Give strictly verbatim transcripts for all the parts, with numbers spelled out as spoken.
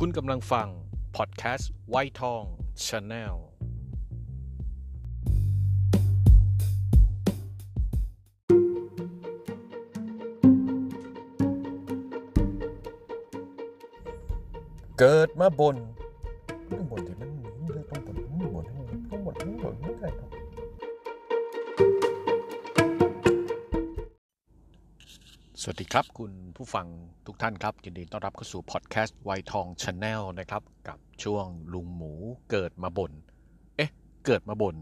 คุณกำลังฟังพอดแคสต์ไวท์ทอง Channel เกิดมาบนไม่บนที่มันไม่ได้ต้องบนไม่บนต้องบนไม่บนไม่ได้ต้องสวัสดีครับคุณผู้ฟังทุกท่านครับยินดีต้อนรับเข้าสู่พอดแคสต์ไวท์ทอง Channel นะครับกับช่วงลุงหมูเกิดมาบ่นเอ๊ะเกิดมาบ่น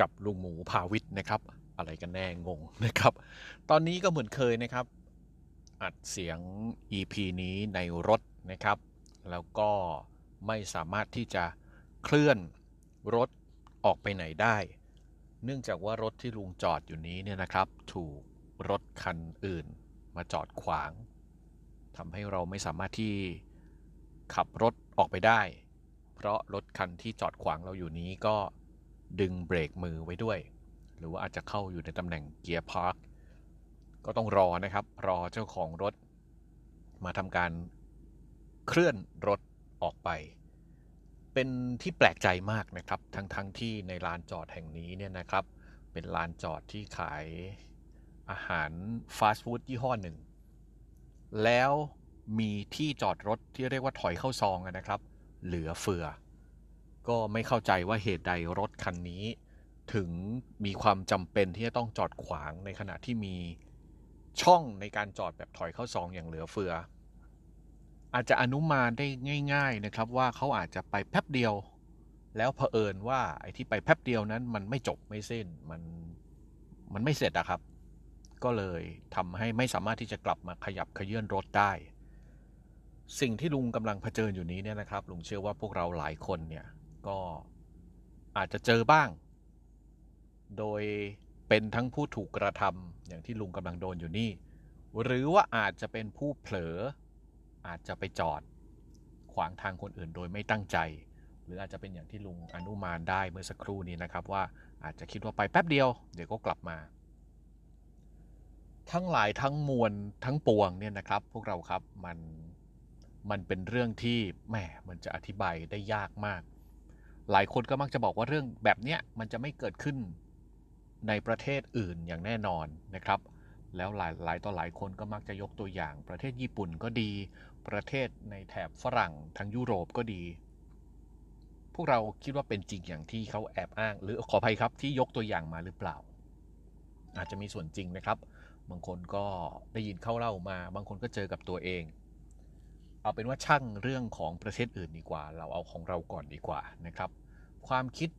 กับลุงหมูพาวิทย์นะครับอะไรกันแน่งงนะครับตอนนี้ก็เหมือนเคยนะครับอัดเสียง อี พี นี้ในรถนะครับแล้วก็ไม่สามารถที่จะเคลื่อนรถออกไปไหนได้เนื่องจากว่ารถที่ลุงจอดอยู่นี้เนี่ยนะครับถูกรถคันอื่นมาจอดขวางทำให้เราไม่สามารถที่ขับรถออกไปได้เพราะรถคันที่จอดขวางเราอยู่นี้ก็ดึงเบรกมือไว้ด้วยหรือว่าอาจจะเข้าอยู่ในตำแหน่งเกียร์พาร์คก็ต้องรอนะครับรอเจ้าของรถมาทำการเคลื่อนรถออกไปเป็นที่แปลกใจมากนะครับทั้งๆที่ในลานจอดแห่งนี้เนี่ยนะครับเป็นลานจอดที่ขายอาหารฟาสต์ฟู้ดยี่ห้อหนึ่งแล้วมีที่จอดรถที่เรียกว่าถอยเข้าซองนะครับเหลือเฟือก็ไม่เข้าใจว่าเหตุใดรถคันนี้ถึงมีความจำเป็นที่จะต้องจอดขวางในขณะที่มีช่องในการจอดแบบถอยเข้าซองอย่างเหลือเฟืออาจจะอนุมานได้ง่ายๆนะครับว่าเขาอาจจะไปแป๊บเดียวแล้วเผอิญว่าไอ้ที่ไปแป๊บเดียวนั้นมันไม่จบไม่สิ้นมันมันไม่เสร็จอะครับก็เลยทำให้ไม่สามารถที่จะกลับมาขยับเขยื้อนรถได้สิ่งที่ลุงกำลังเผชิญอยู่นี้เนี่ยนะครับลุงเชื่อว่าพวกเราหลายคนเนี่ยก็อาจจะเจอบ้างโดยเป็นทั้งผู้ถูกกระทำอย่างที่ลุงกำลังโดนอยู่นี่หรือว่าอาจจะเป็นผู้เผลออาจจะไปจอดขวางทางคนอื่นโดยไม่ตั้งใจหรืออาจจะเป็นอย่างที่ลุงอนุมานได้เมื่อสักครู่นี้นะครับว่าอาจจะคิดว่าไปแป๊บเดียวเดี๋ยวก็กลับมาทั้งหลายทั้งมวลทั้งปวงเนี่ยนะครับพวกเราครับมันมันเป็นเรื่องที่แหมมันจะอธิบายได้ยากมากหลายคนก็มักจะบอกว่าเรื่องแบบเนี้ยมันจะไม่เกิดขึ้นในประเทศอื่นอย่างแน่นอนนะครับแล้วหลายหลายต่อหลายคนก็มักจะยกตัวอย่างประเทศญี่ปุ่นก็ดีประเทศในแถบฝรั่งทางยุโรปก็ดีพวกเราคิดว่าเป็นจริงอย่างที่เขาแอบอ้างหรือขออภัยครับที่ยกตัวอย่างมาหรือเปล่าอาจจะมีส่วนจริงนะครับบางคนก็ได้ยินเข้าเล่ามาบางคนก็เจอกับตัวเองเอาเป็นว่าช่างเรื่องของประเทศอื่นดีกว่าเราเอาของเราก่อนดีกว่านะครับความคิด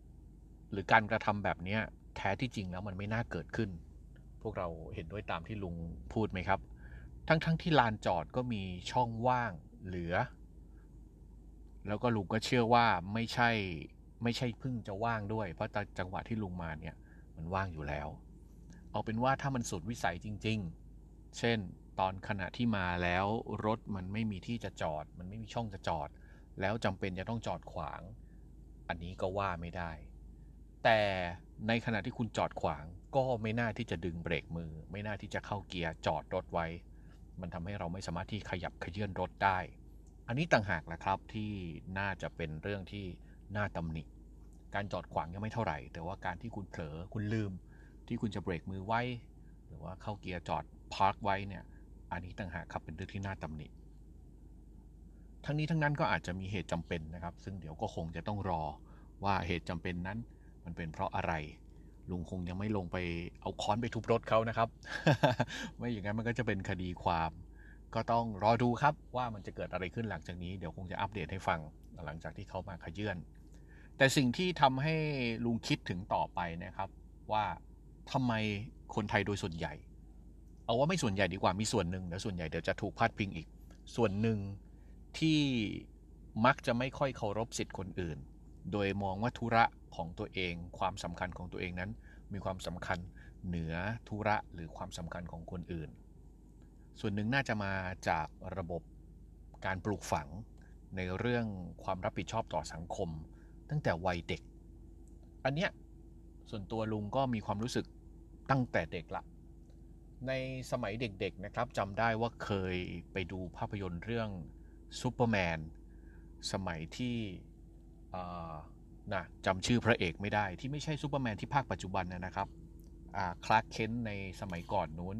หรือการกระทำแบบนี้แท้ที่จริงแล้วมันไม่น่าเกิดขึ้นพวกเราเห็นด้วยตามที่ลุงพูดไหมครับทั้งๆ ท, ที่ลานจอดก็มีช่องว่างเหลือแล้วก็ลุงก็เชื่อว่าไม่ใช่ไม่ใช่เพิ่งจะว่างด้วยเพราะจังหวะที่ลุงมาเนี่ยมันว่างอยู่แล้วเอาเป็นว่าถ้ามันสุดวิสัยจริงๆเช่นตอนขณะที่มาแล้วรถมันไม่มีที่จะจอดมันไม่มีช่องจะจอดแล้วจำเป็นจะต้องจอดขวางอันนี้ก็ว่าไม่ได้แต่ในขณะที่คุณจอดขวางก็ไม่น่าที่จะดึงเบรกมือไม่น่าที่จะเข้าเกียร์จอดรถไว้มันทำให้เราไม่สามารถที่ขยับเขยื้อนรถได้อันนี้ต่างหากแหละครับที่น่าจะเป็นเรื่องที่น่าตำหนิการจอดขวางยังไม่เท่าไหร่แต่ว่าการที่คุณเผลอคุณลืมที่คุณจะเบรกมือไว้หรือว่าเข้าเกียร์จอดพาร์คไว้เนี่ยอันนี้ต่างหากครับเป็นเรื่องที่น่าตำหนิทั้งนี้ทั้งนั้นก็อาจจะมีเหตุจำเป็นนะครับซึ่งเดี๋ยวก็คงจะต้องรอว่าเหตุจำเป็นนั้นมันเป็นเพราะอะไรลุงคงยังไม่ลงไปเอาค้อนไปทุบรถเขานะครับ ไม่อย่างนั้นมันก็จะเป็นคดีความก็ต้องรอดูครับว่ามันจะเกิดอะไรขึ้นหลังจากนี้เดี๋ยวคงจะอัปเดตให้ฟังหลังจากที่เขามาขยื่นแต่สิ่งที่ทำให้ลุงคิดถึงต่อไปนะครับว่าทำไมคนไทยโดยส่วนใหญ่เอาว่าไม่ส่วนใหญ่ดีกว่ามีส่วนหนึ่งเดี๋ยวส่วนใหญ่เดี๋ยวจะถูกพาดพิงอีกส่วนหนึ่งที่มักจะไม่ค่อยเคารพสิทธิ์คนอื่นโดยมองว่าธุระของตัวเองความสำคัญของตัวเองนั้นมีความสำคัญเหนือธุระหรือความสำคัญของคนอื่นส่วนหนึ่งน่าจะมาจากระบบการปลูกฝังในเรื่องความรับผิดชอบต่อสังคมตั้งแต่วัยเด็กอันเนี้ยส่วนตัวลุงก็มีความรู้สึกตั้งแต่เด็กละในสมัยเด็กๆนะครับจำได้ว่าเคยไปดูภาพยนตร์เรื่องซูเปอร์แมน สมัยที่นะจำชื่อพระเอกไม่ได้ที่ไม่ใช่ซูเปอร์แมนที่ภาคปัจจุบันนะครับคลาร์ก เคนต์ในสมัยก่อนนู้น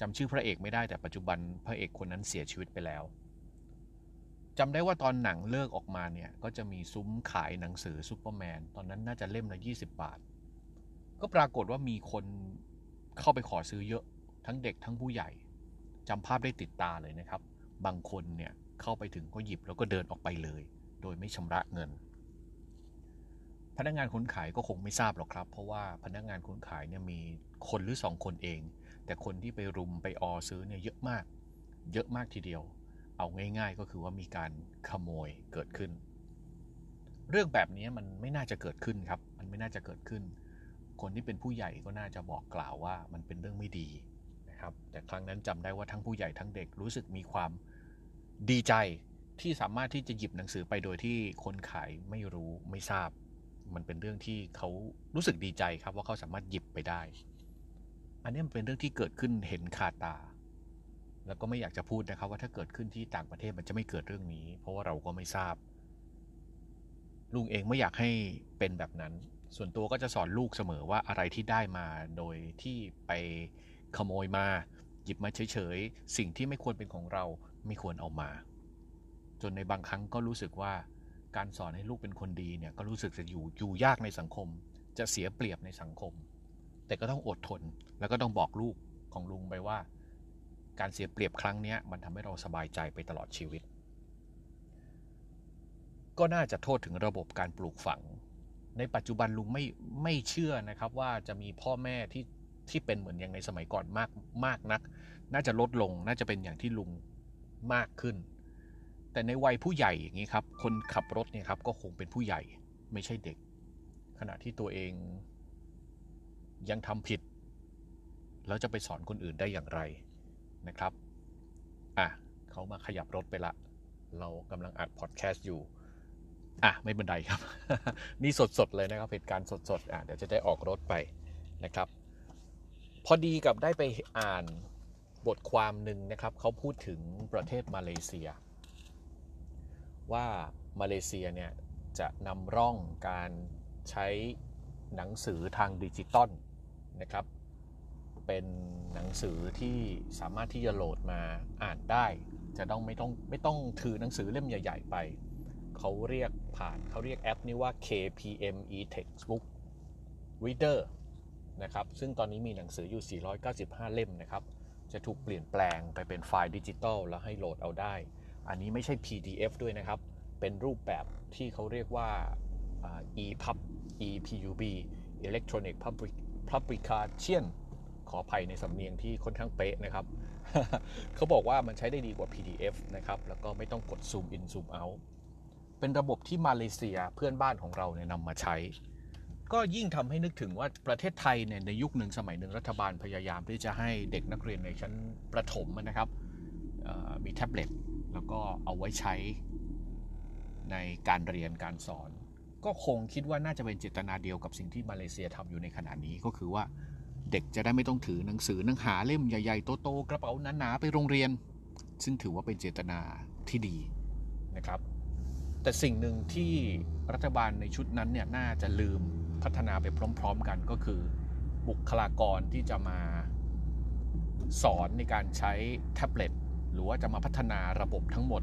จำชื่อพระเอกไม่ได้แต่ปัจจุบันพระเอกคนนั้นเสียชีวิตไปแล้วจำได้ว่าตอนหนังเลิกออกมาเนี่ยก็จะมีซุ้มขายหนังสือซูเปอร์แมนตอนนั้นน่าจะเล่มละยี่สิบบาทก็ปรากฏว่ามีคนเข้าไปขอซื้อเยอะทั้งเด็กทั้งผู้ใหญ่จำภาพได้ติดตาเลยนะครับบางคนเนี่ยเข้าไปถึงก็หยิบแล้วก็เดินออกไปเลยโดยไม่ชำระเงินพนักงานคนขายก็คงไม่ทราบหรอกครับเพราะว่าพนักงานคนขายเนี่ยมีคนหรือสองคนเองแต่คนที่ไปรุมไปออซื้อเนี่ยเยอะมากเยอะมากทีเดียวเอาง่ายๆก็คือว่ามีการขโมยเกิดขึ้นเรื่องแบบนี้มันไม่น่าจะเกิดขึ้นครับมันไม่น่าจะเกิดขึ้นคนที่เป็นผู้ใหญ่ก็น่าจะบอกกล่าวว่ามันเป็นเรื่องไม่ดีนะครับแต่ครั้งนั้นจำได้ว่าทั้งผู้ใหญ่ทั้งเด็กรู้สึกมีความดีใจที่สามารถที่จะหยิบหนังสือไปโดยที่คนขายไม่รู้ไม่ทราบมันเป็นเรื่องที่เขารู้สึกดีใจครับว่าเขาสามารถหยิบไปได้อันนี้มันเป็นเรื่องที่เกิดขึ้นเห็นคาตาแล้วก็ไม่อยากจะพูดนะครับว่าถ้าเกิดขึ้นที่ต่างประเทศมันจะไม่เกิดเรื่องนี้เพราะว่าเราก็ไม่ทราบลุงเองไม่อยากให้เป็นแบบนั้นส่วนตัวก็จะสอนลูกเสมอว่าอะไรที่ได้มาโดยที่ไปขโมยมาหยิบมาเฉยๆสิ่งที่ไม่ควรเป็นของเราไม่ควรเอามาจนในบางครั้งก็รู้สึกว่าการสอนให้ลูกเป็นคนดีเนี่ยก็รู้สึกจะอยู่อยู่ยากในสังคมจะเสียเปรียบในสังคมแต่ก็ต้องอดทนแล้วก็ต้องบอกลูกของลุงไปว่าการเสียเปรียบครั้งนี้มันทำให้เราสบายใจไปตลอดชีวิตก็น่าจะโทษถึงระบบการปลูกฝังในปัจจุบันลุงไม่ไม่เชื่อนะครับว่าจะมีพ่อแม่ที่ที่เป็นเหมือนอย่างในสมัยก่อนมากมากนักน่าจะลดลงน่าจะเป็นอย่างที่ลุงมากขึ้นแต่ในวัยผู้ใหญ่อย่างนี้ครับคนขับรถเนี่ยครับก็คงเป็นผู้ใหญ่ไม่ใช่เด็กขณะที่ตัวเองยังทำผิดแล้วจะไปสอนคนอื่นได้อย่างไรนะครับอ่ะเขามาขยับรถไปละเรากำลังอัดพอดแคสต์อยู่อ่ะไม่เป็นไรครับ นี่สดๆเลยนะครับเหตุการณ์สดๆอ่ะเดี๋ยวจะได้ออกรถไปนะครับพอดีกับได้ไปอ่านบทความหนึ่งนะครับเขาพูดถึงประเทศมาเลเซียว่ามาเลเซียเนี่ยจะนำร่องการใช้หนังสือทางดิจิตอลนะครับเป็นหนังสือที่สามารถที่จะโหลดมาอ่านได้จะต้องไม่ต้องไม่ต้องถือหนังสือเล่มใหญ่ๆไปเขาเรียกผ่านเขาเรียกแอปนี้ว่า เค พี เอ็ม อี Textbook Reader นะครับซึ่งตอนนี้มีหนังสืออยู่สี่ร้อยเก้าสิบห้าเล่มนะครับจะถูกเปลี่ยนแปลงไปเป็นไฟล์ดิจิตอลแล้วให้โหลดเอาได้อันนี้ไม่ใช่ พี ดี เอฟ ด้วยนะครับเป็นรูปแบบที่เขาเรียกว่า อี พับ อี พี ยู บี Electronic Public Publicationขออภัยในสำเนียงที่ค่อนข้างเป๊ะนะครับ เขาบอกว่ามันใช้ได้ดีกว่า พี ดี เอฟ นะครับแล้วก็ไม่ต้องกด zoom in zoom out เป็นระบบที่มาเลเซียเพื่อนบ้านของเราเนี่ยนำมาใช้ก็ยิ่งทำให้นึกถึงว่าประเทศไทยเนี่ยในยุคหนึ่งสมัยหนึ่งรัฐบาลพยายามที่จะให้เด็กนักเรียนในชั้นประถมนะครับมีแท็บเล็ตแล้วก็เอาไว้ใช้ในการเรียนการสอนก็คงคิดว่าน่าจะเป็นเจตนาเดียวกับสิ่งที่มาเลเซียทำอยู่ในขณะนี้ก็คือว่าเด็กจะได้ไม่ต้องถือหนังสือหนังหาเล่มใหญ่ๆโตๆกระเป๋าหนาๆไปโรงเรียนซึ่งถือว่าเป็นเจตนาที่ดีนะครับแต่สิ่งหนึ่งที่รัฐบาลในชุดนั้นเนี่ยน่าจะลืมพัฒนาไปพร้อมๆกันก็คือบุคลากรที่จะมาสอนในการใช้แท็บเล็ตหรือว่าจะมาพัฒนาระบบทั้งหมด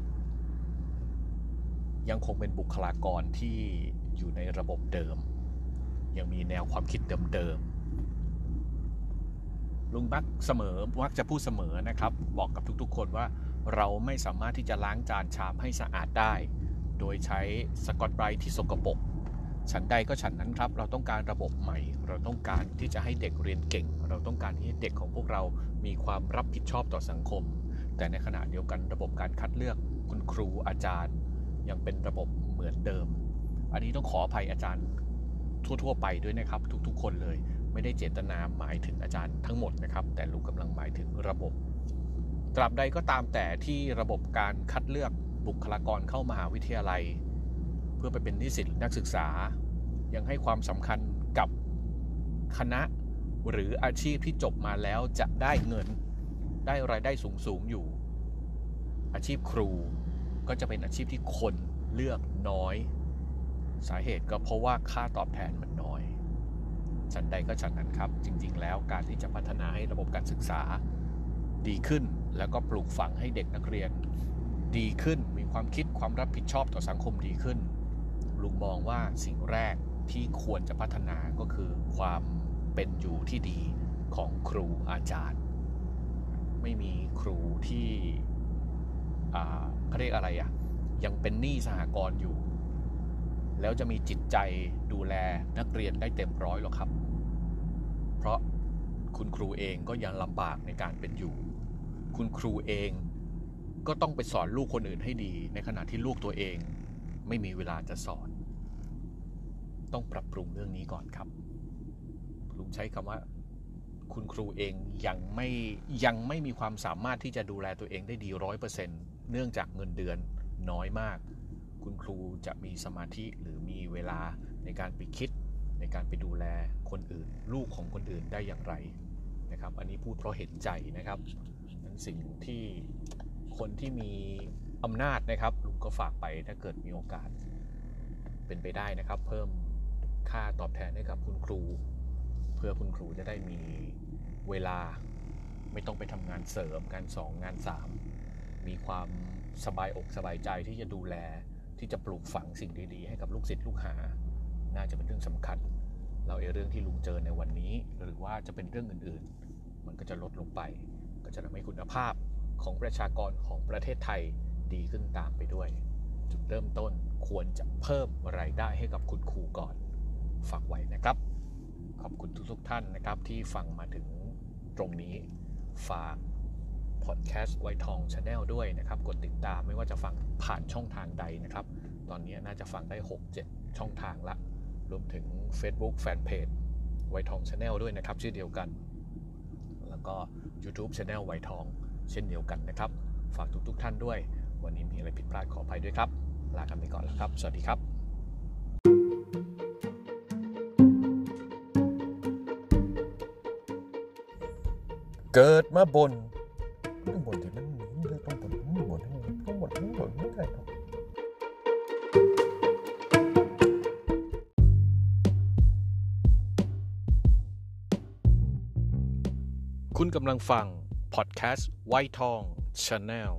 ยังคงเป็นบุคลากรที่อยู่ในระบบเดิมยังมีแนวความคิดเดิมๆลุงบักเสมอวักจะพูดเสมอนะครับบอกกับทุกๆคนว่าเราไม่สามารถที่จะล้างจานชามให้สะอาดได้โดยใช้สกอตไบรท์ที่สกปรกฉันใดก็ฉันนั้นครับเราต้องการระบบใหม่เราต้องการที่จะให้เด็กเรียนเก่งเราต้องการให้เด็กของพวกเรามีความรับผิดชอบต่อสังคมแต่ในขณะเดียวกันระบบการคัดเลือกคุณครูอาจารย์ยังเป็นระบบเหมือนเดิมอันนี้ต้องขออภัยอาจารย์ทั่วๆไปด้วยนะครับทุกๆคนเลยไม่ได้เจตนาหมายถึงอาจารย์ทั้งหมดนะครับแต่ลุงกำลังหมายถึงระบบตราบใดก็ตามแต่ที่ระบบการคัดเลือกบุคลากรเข้ามหาวิทยาลัยเพื่อไปเป็นนิสิตนักศึกษายังให้ความสำคัญกับคณะหรืออาชีพที่จบมาแล้วจะได้เงินได้รายได้สูงๆอยู่อาชีพครูก็จะเป็นอาชีพที่คน เลือกน้อยสาเหตุก็เพราะว่าค่าตอบแทนมันน้อยฉันใดก็ฉันนั้นครับจริงๆแล้วการที่จะพัฒนาให้ระบบการศึกษาดีขึ้นแล้วก็ปลูกฝังให้เด็กนักเรียนดีขึ้นมีความคิดความรับผิดชอบต่อสังคมดีขึ้นลุงมองว่าสิ่งแรกที่ควรจะพัฒนาก็คือความเป็นอยู่ที่ดีของครูอาจารย์ไม่มีครูที่เขาเรียกอะไรอ่ะยังเป็นหนี้สหกรณ์อยู่แล้วจะมีจิตใจดูแลนักเรียนได้เต็มร้อยหรอกครับเพราะคุณครูเองก็ยังลำบากในการเป็นอยู่คุณครูเองก็ต้องไปสอนลูกคนอื่นให้ดีในขณะที่ลูกตัวเองไม่มีเวลาจะสอนต้องปรับปรุงเรื่องนี้ก่อนครับลุงใช้คำว่าคุณครูเองยังไม่ยังไม่มีความสามารถที่จะดูแลตัวเองได้ดี ร้อยเปอร์เซ็นต์ เนื่องจากเงินเดือนน้อยมากคุณครูจะมีสมาธิหรือมีเวลาในการไปคิดในการไปดูแลคนอื่นลูกของคนอื่นได้อย่างไรนะครับอันนี้พูดเพราะเห็นใจนะครับนั้นสิ่งที่คนที่มีอำนาจนะครับลุงก็ฝากไปถ้าเกิดมีโอกาสเป็นไปได้นะครับเพิ่มค่าตอบแทนให้กับคุณครูเพื่อคุณครูจะได้มีเวลาไม่ต้องไปทำงานเสริมงานสองงานสามมีความสบายอกสบายใจที่จะดูแลที่จะปลูกฝังสิ่งดีๆให้กับลูกศิษย์ลูกหาน่าจะเป็นเรื่องสำคัญเราไอ้เรื่องที่ลุงเจอในวันนี้หรือว่าจะเป็นเรื่องอื่นๆมันก็จะลดลงไปก็จะทำให้คุณภาพของประชากรของประเทศไทยดีขึ้นตามไปด้วยจุดเริ่มต้นควรจะเพิ่มรายได้ให้กับคุณครูก่อนฝากไว้นะครับขอบคุณทุกๆท่านนะครับที่ฟังมาถึงตรงนี้ฝากพอดแคสต์ไวทอง Channel ด้วยนะครับกดติดตามไม่ว่าจะฟังผ่านช่องทางใดนะครับตอนนี้น่าจะฟังได้ หกเจ็ด ช่องทางละรวมถึง Facebook Fanpage ไวทอง Channel ด้วยนะครับชื่อเดียวกันแล้วก็ YouTube Channel ไวทองเช่นเดียวกันนะครับฝากทุกๆท่านด้วยวันนี้มีอะไรผิดพลาดขออภัยด้วยครับลากันไปก่อนแล้วครับสวัสดีครับเกิดมาบนต้องบนที่มันเรื่องต้องบนต้องบนต้องบนต้องบนไม่ได้หรอกคุณกำลังฟังพอดแคสต์ไวทอง Channel